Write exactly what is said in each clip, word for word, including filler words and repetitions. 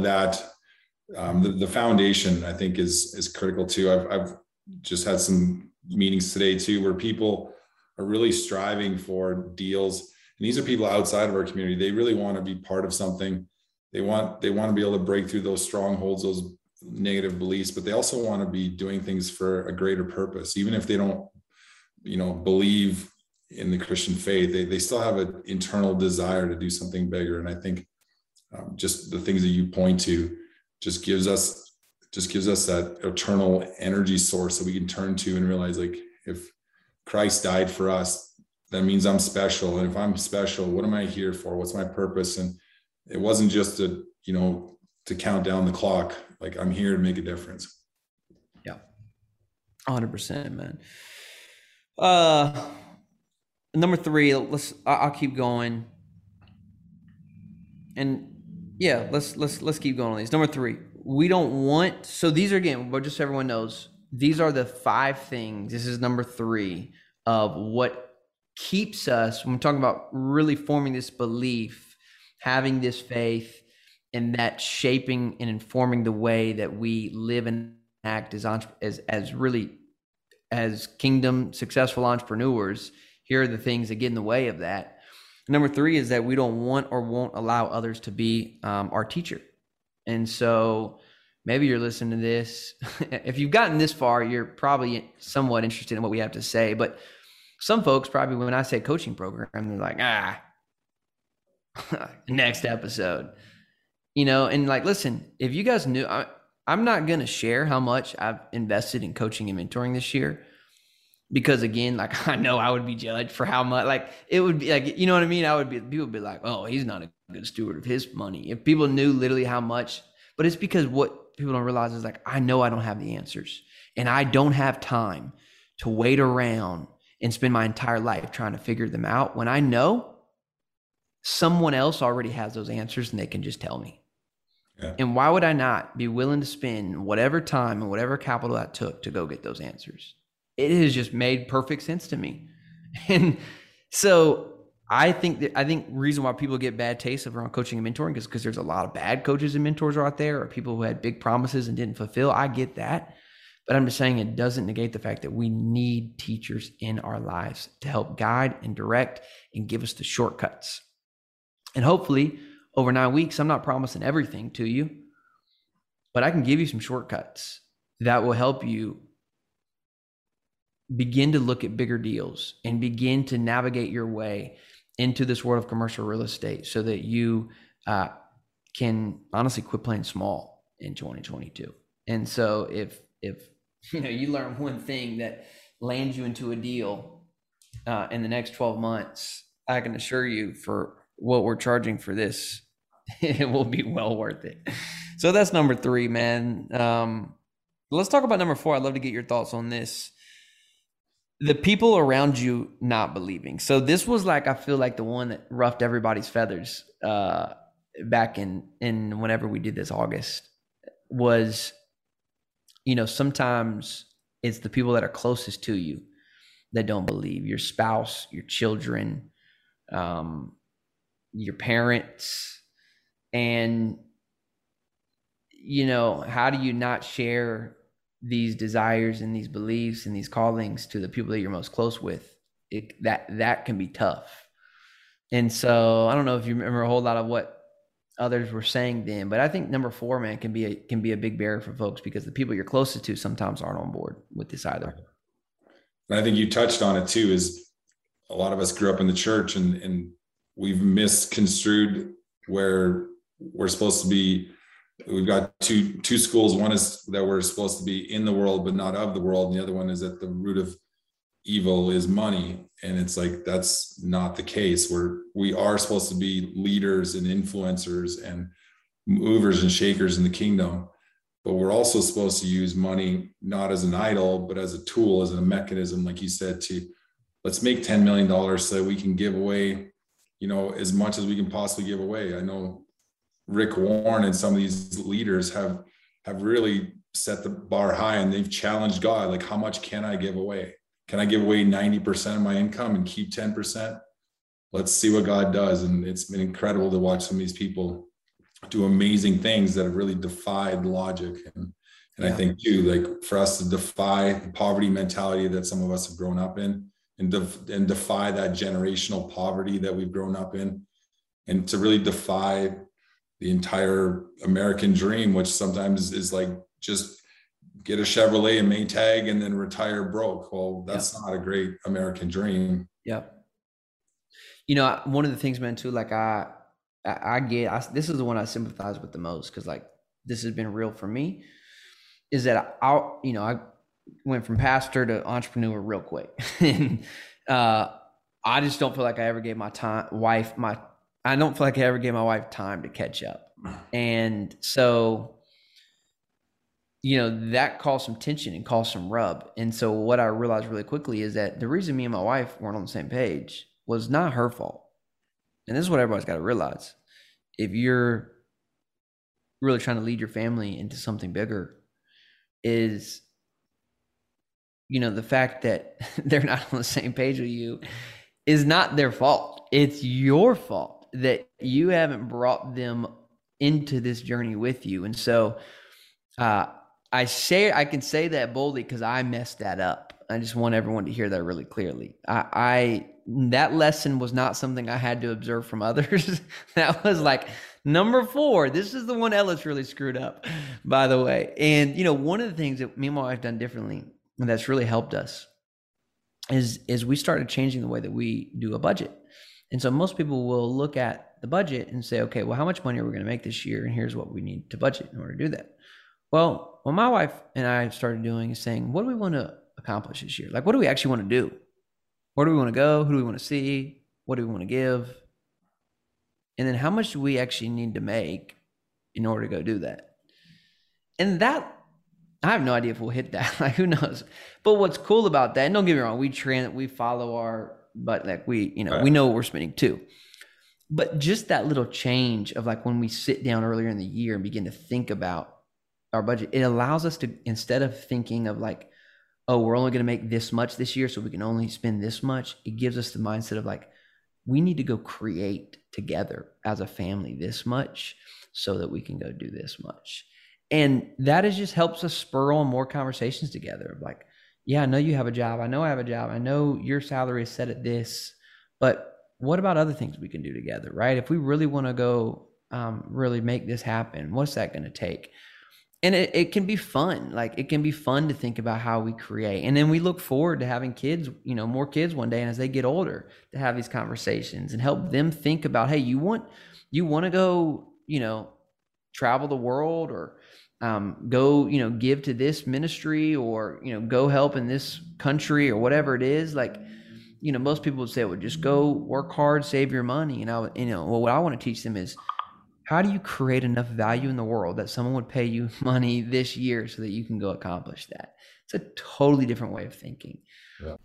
of that, um, the, the foundation, I think, is is critical too. I've, I've just had some meetings today too, where people are really striving for deals, and these are people outside of our community. They really want to be part of something. They want they want to be able to break through those strongholds, those negative beliefs, but they also want to be doing things for a greater purpose, even if they don't, you know, believe in the Christian faith. They they still have an internal desire to do something bigger, and I think um, just the things that you point to just gives us just gives us that eternal energy source that we can turn to and realize, like, if Christ died for us, that means I'm special, and if I'm special, what am I here for? What's my purpose? And it wasn't just to, you know, to count down the clock. Like, I'm here to make a difference. Yeah, one hundred percent, man. Uh, number three, let's, I'll keep going. And yeah, let's, let's, let's keep going on these. Number three, we don't want, so these are, again, but just so everyone knows, these are the five things. This is number three of what keeps us, when we're talking about really forming this belief, having this faith, and that shaping and informing the way that we live and act as as as really as kingdom successful entrepreneurs. Here are the things that get in the way of that. Number three is that we don't want or won't allow others to be um, our teacher. And so maybe you're listening to this. If you've gotten this far, you're probably somewhat interested in what we have to say. But some folks probably, when I say coaching program, they're like, ah, next episode. You know, and like, listen, if you guys knew, I, I'm not going to share how much I've invested in coaching and mentoring this year, because again, like, I know I would be judged for how much, like, it would be like, you know what I mean? I would be, people would be like, oh, he's not a good steward of his money. If people knew literally how much, but it's because what people don't realize is, like, I know I don't have the answers, and I don't have time to wait around and spend my entire life trying to figure them out when I know someone else already has those answers and they can just tell me. Yeah. And why would I not be willing to spend whatever time and whatever capital I took to go get those answers? It has just made perfect sense to me. And so I think that, I think reason why people get bad taste of around coaching and mentoring is because there's a lot of bad coaches and mentors out there, or people who had big promises and didn't fulfill. I get that, but I'm just saying it doesn't negate the fact that we need teachers in our lives to help guide and direct and give us the shortcuts. And hopefully, over nine weeks, I'm not promising everything to you, but I can give you some shortcuts that will help you begin to look at bigger deals and begin to navigate your way into this world of commercial real estate, so that you uh, can honestly quit playing small in twenty twenty-two. And so if, if you know, you learn one thing that lands you into a deal uh, in the next twelve months, I can assure you for what we're charging for this, it will be well worth it. So that's number three, man. Um, let's talk about number four. I'd love to get your thoughts on this. The people around you not believing. So this was like, I feel like the one that ruffled everybody's feathers uh, back in, in whenever we did this August was, you know, sometimes it's the people that are closest to you that don't believe. Your spouse, your children, um, your parents. And, you know, how do you not share these desires and these beliefs and these callings to the people that you're most close with? It, that, that can be tough. And so I don't know if you remember a whole lot of what others were saying then, but I think number four, man, can be a, can be a big barrier for folks, because the people you're closest to sometimes aren't on board with this either. And I think you touched on it too, is a lot of us grew up in the church, and, and, we've misconstrued where we're supposed to be. We've got two two schools. One is that we're supposed to be in the world, but not of the world. And the other one is that the root of evil is money. And it's like, that's not the case. We're, we are supposed to be leaders and influencers and movers and shakers in the kingdom. But we're also supposed to use money, not as an idol, but as a tool, as a mechanism, like you said, to let's make ten million dollars so that we can give away, you know, as much as we can possibly give away. I know Rick Warren and some of these leaders have have really set the bar high, and they've challenged God, like, how much can I give away? Can I give away ninety percent of my income and keep ten percent? Let's see what God does. And it's been incredible to watch some of these people do amazing things that have really defied logic. And, and yeah. I think too, like for us to defy the poverty mentality that some of us have grown up in, and, def- and defy that generational poverty that we've grown up in, and to really defy the entire American dream, which sometimes is like, just get a Chevrolet and Maytag and then retire broke. Well, that's yeah. not a great American dream. Yep. You know, one of the things, man, too, like I, I, I get, I, this is the one I sympathize with the most, because like this has been real for me, is that I, I you know, I went from pastor to entrepreneur real quick. and uh, I just don't feel like I ever gave my time, wife, my, I don't feel like I ever gave my wife time to catch up. And so, you know, that caused some tension and caused some rub. And so what I realized really quickly is that the reason me and my wife weren't on the same page was not her fault. And this is what everybody's got to realize. If you're really trying to lead your family into something bigger, is, you know, the fact that they're not on the same page with you is not their fault. It's your fault that you haven't brought them into this journey with you. And so uh, I say, I can say that boldly because I messed that up. I just want everyone to hear that really clearly. I, I that lesson was not something I had to observe from others. That was like number four. This is the one Ellis really screwed up, by the way. And, you know, one of the things that me and my wife have done differently, and that's really helped us, is is we started changing the way that we do a budget. And so most people will look at the budget and say, okay, well, how much money are we going to make this year? And here's what we need to budget in order to do that. Well, what my wife and I started doing is saying, what do we want to accomplish this year? Like, what do we actually want to do? Where do we want to go? Who do we want to see? What do we want to give? And then how much do we actually need to make in order to go do that? And that, I have no idea if we'll hit that. Like, who knows? But what's cool about that, and don't get me wrong, we trend, we follow our, but like we, you know, right. we know what we're spending too. But just that little change of like when we sit down earlier in the year and begin to think about our budget, it allows us to, instead of thinking of like, oh, we're only going to make this much this year, so we can only spend this much. It gives us the mindset of like, we need to go create together as a family this much so that we can go do this much. And that is just helps us spur on more conversations together. Like, yeah, I know you have a job. I know I have a job. I know your salary is set at this, but what about other things we can do together, right? If we really want to go um, really make this happen, what's that going to take? And it, it can be fun. Like it can be fun to think about how we create. And then we look forward to having kids, you know, more kids one day. And as they get older, to have these conversations and help them think about, hey, you want, you want to go, you know, travel the world, or Um, go, you know, give to this ministry, or, you know, go help in this country, or whatever it is. Like, you know, most people would say, well, just go work hard, save your money. And I would, you know, well, what I want to teach them is, how do you create enough value in the world that someone would pay you money this year so that you can go accomplish that? It's a totally different way of thinking. Yeah.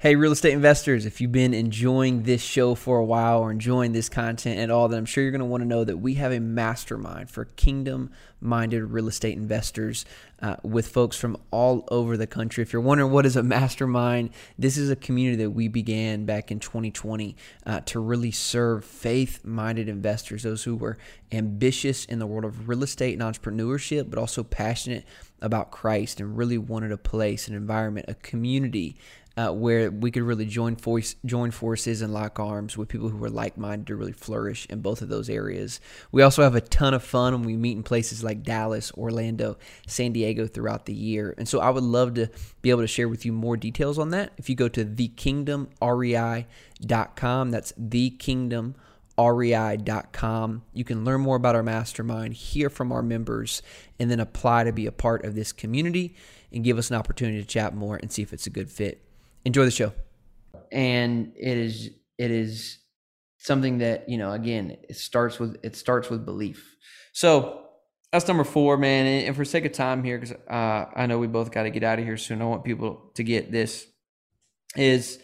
Hey, real estate investors, if you've been enjoying this show for a while or enjoying this content at all, then I'm sure you're going to want to know that we have a mastermind for kingdom-minded real estate investors uh, with folks from all over the country. If you're wondering what is a mastermind, this is a community that we began back in twenty twenty uh, to really serve faith-minded investors, those who were ambitious in the world of real estate and entrepreneurship, but also passionate about Christ and really wanted a place, an environment, a community Uh, where we could really join force, join forces and lock arms with people who are like-minded to really flourish in both of those areas. We also have a ton of fun when we meet in places like Dallas, Orlando, San Diego throughout the year. And so I would love to be able to share with you more details on that. If you go to the kingdom R E I dot com, that's the kingdom R E I dot com, you can learn more about our mastermind, hear from our members, and then apply to be a part of this community and give us an opportunity to chat more and see if it's a good fit. Enjoy the show. And it is it is something that, you know, again, it starts with it starts with belief. So that's number four, man. And for sake of time here, because uh, I know we both got to get out of here soon, I want people to get this. Is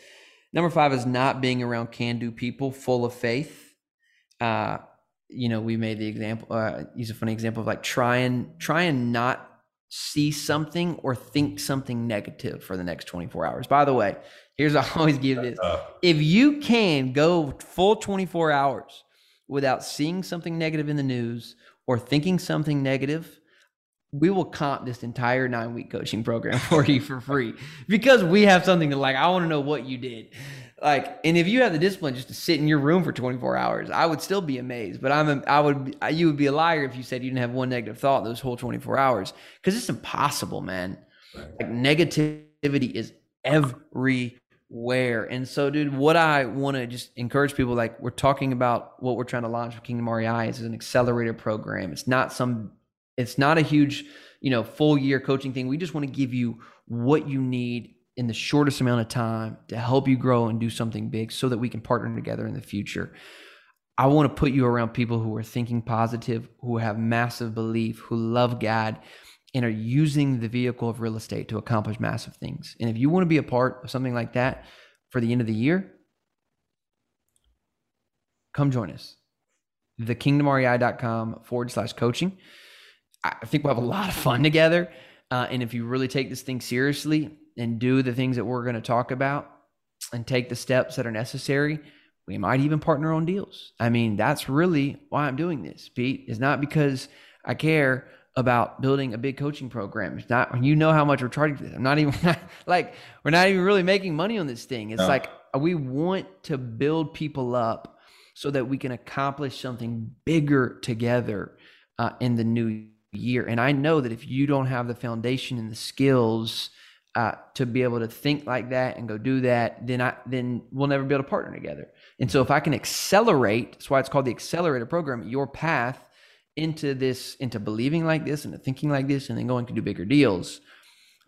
number five is not being around can-do people full of faith. Uh, you know, we made the example. Uh, use a funny example of like try and try and not see something or think something negative for the next twenty-four hours. By the way, here's, I always give this. If you can go full twenty-four hours without seeing something negative in the news or thinking something negative, we will comp this entire nine week coaching program for you for free, because we have something to like, I want to know what you did. Like, and if you have the discipline just to sit in your room for twenty-four hours, I would still be amazed, but I'm, a, I would, you would be a liar if you said you didn't have one negative thought those whole twenty-four hours, because it's impossible, man. Right. Like, negativity is everywhere. And so, dude, what I want to just encourage people, like, we're talking about what we're trying to launch with Kingdom R E I is an accelerator program. It's not some It's not a huge, you know, full year coaching thing. We just want to give you what you need in the shortest amount of time to help you grow and do something big so that we can partner together in the future. I want to put you around people who are thinking positive, who have massive belief, who love God, and are using the vehicle of real estate to accomplish massive things. And if you want to be a part of something like that for the end of the year, come join us. the kingdom R E I dot com forward slash coaching. I think we'll have a lot of fun together. Uh, and if you really take this thing seriously and do the things that we're going to talk about and take the steps that are necessary, we might even partner on deals. I mean, that's really why I'm doing this, Pete. It's not because I care about building a big coaching program. It's not, you know how much we're charging for this. I'm not even like, we're not even really making money on this thing. It's no. like, we want to build people up so that we can accomplish something bigger together uh, in the new year. year. And I know that if you don't have the foundation and the skills uh, to be able to think like that and go do that, then I, then we'll never be able to partner together. And so if I can accelerate, that's why it's called the accelerator program, your path into this, into believing like this, into thinking like this, and then going to do bigger deals,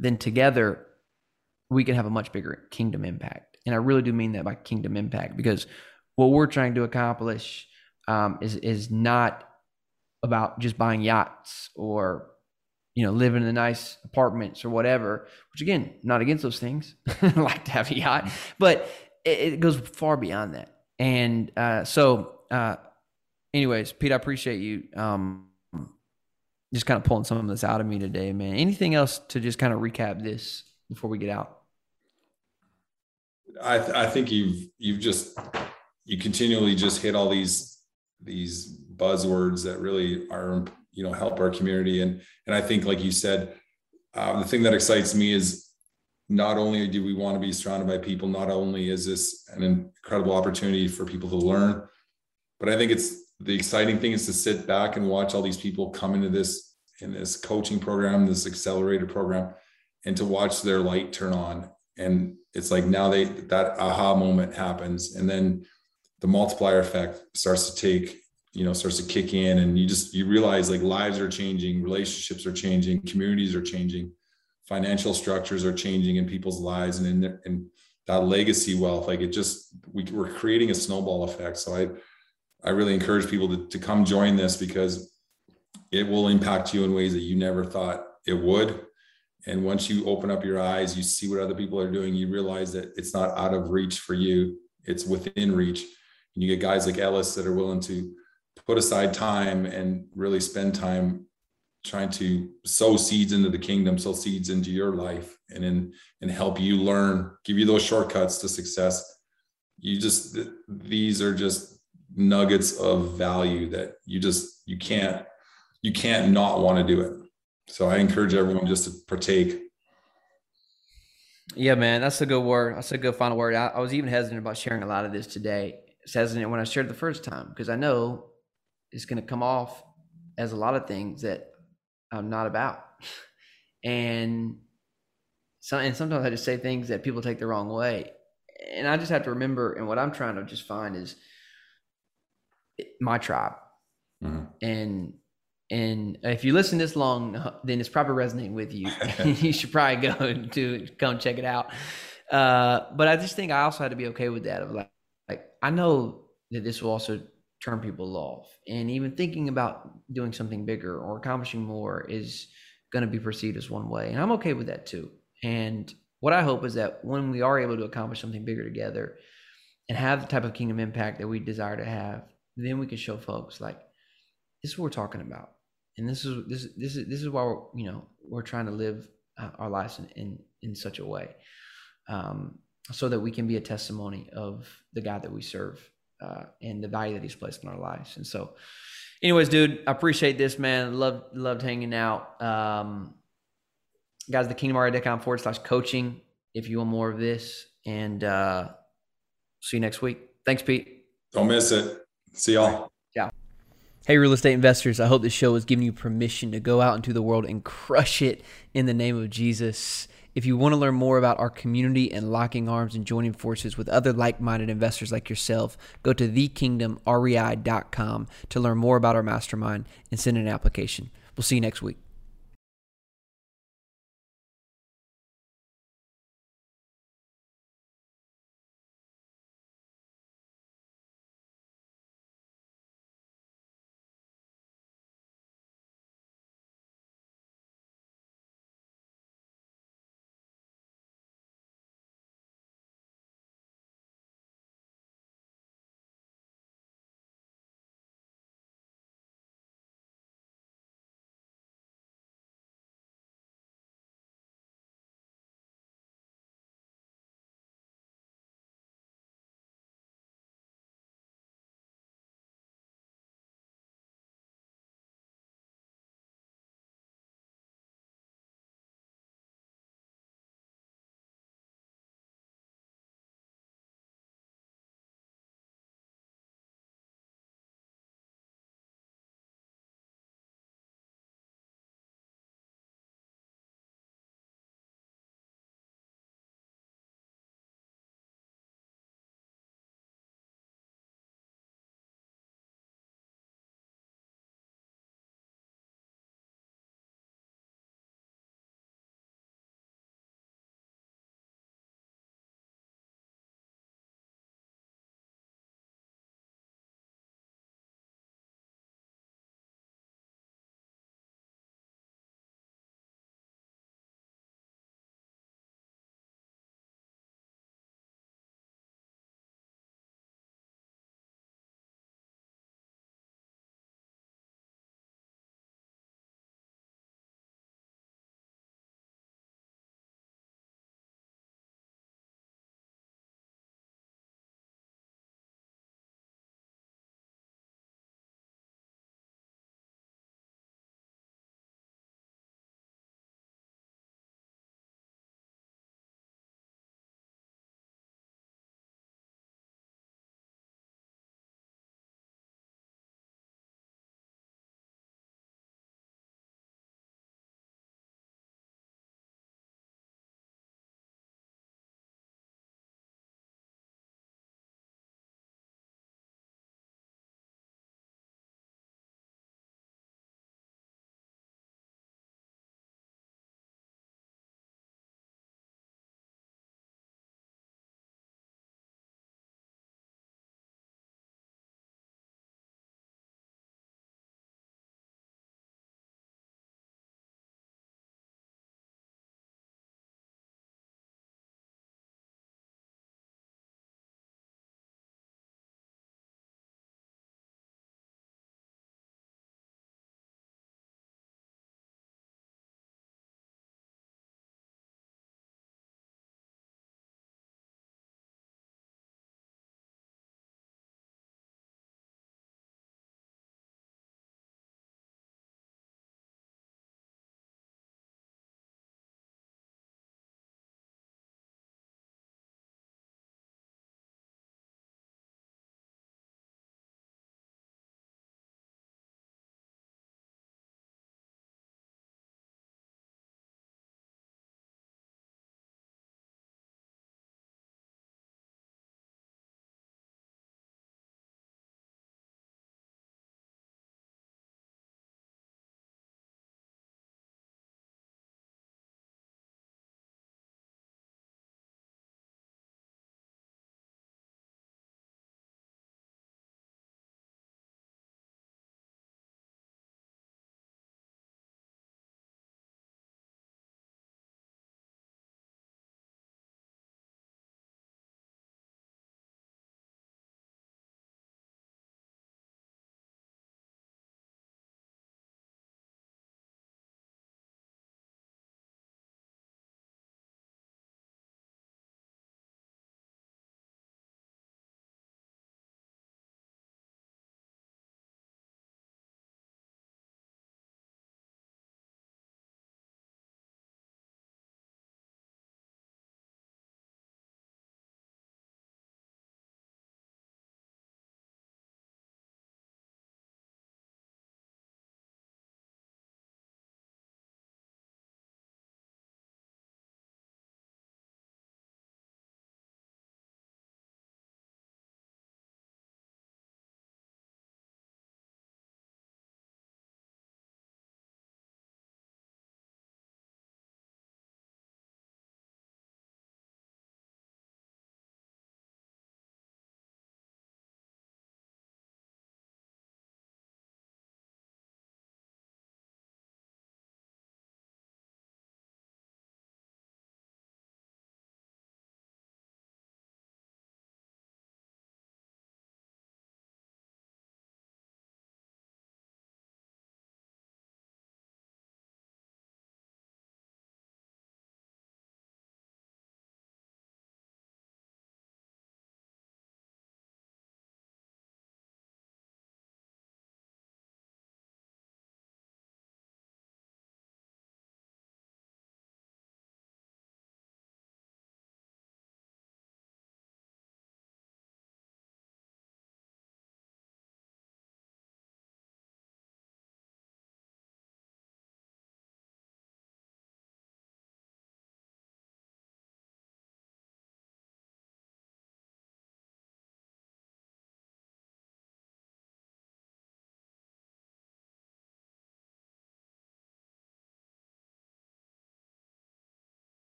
then together we can have a much bigger kingdom impact. And I really do mean that by kingdom impact, because what we're trying to accomplish um, is, is not about just buying yachts or, you know, living in the nice apartments or whatever, which again, not against those things. I like to have a yacht, but it, it goes far beyond that. And uh, so uh, anyways, Pete, I appreciate you um, just kind of pulling some of this out of me today, man. Anything else to just kind of recap this before we get out? I, th- I think you've, you've just, you continually just hit all these, these buzzwords that really are, you know, help our community. And, and I think, like you said, uh, the thing that excites me is not only do we want to be surrounded by people, not only is this an incredible opportunity for people to learn, but I think it's the exciting thing is to sit back and watch all these people come into this, in this coaching program, this accelerator program, and to watch their light turn on. And it's like, now they, that aha moment happens. And then the multiplier effect starts to take, you know, starts to kick in, and you just, you realize like lives are changing, relationships are changing, communities are changing, financial structures are changing in people's lives, and in their, and that legacy wealth, like it just, we, we're creating a snowball effect. So I, I really encourage people to, to come join this, because it will impact you in ways that you never thought it would. And once you open up your eyes, you see what other people are doing, you realize that it's not out of reach for you, it's within reach. And you get guys like Ellis that are willing to put aside time and really spend time trying to sow seeds into the kingdom, sow seeds into your life, and in, and help you learn, give you those shortcuts to success. You just, th- these are just nuggets of value that you just, you can't, you can't not want to do it. So I encourage everyone just to partake. Yeah, man, that's a good word. That's a good final word. I, I was even hesitant about sharing a lot of this today. It's hesitant when I shared the first time, because I know it's going to come off as a lot of things that I'm not about. And so, and sometimes I just say things that people take the wrong way. And I just have to remember, and what I'm trying to just find is my tribe. Mm-hmm. And, and if you listen this long, then it's probably resonating with you. You should probably go to come check it out. Uh, but I just think I also had to be okay with that. Of like, like, I know that this will also turn people off, and even thinking about doing something bigger or accomplishing more is going to be perceived as one way. And I'm okay with that too. And what I hope is that when we are able to accomplish something bigger together and have the type of kingdom impact that we desire to have, then we can show folks like, this is what we're talking about. And this is, this, this is, this is why we're, you know, we're trying to live our lives in, in, in such a way, um, so that we can be a testimony of the God that we serve. uh, and the value that he's placed in our lives. And so anyways, dude, I appreciate this, man. Loved, loved hanging out. Um, guys, the kingdom R E I dot com forward slash coaching, if you want more of this, and uh, see you next week. Thanks, Pete. Don't miss it. See y'all. Yeah. Hey, real estate investors. I hope this show has given you permission to go out into the world and crush it in the name of Jesus. If you want to learn more about our community and locking arms and joining forces with other like-minded investors like yourself, go to the kingdom R E I dot com to learn more about our mastermind and send an application. We'll see you next week.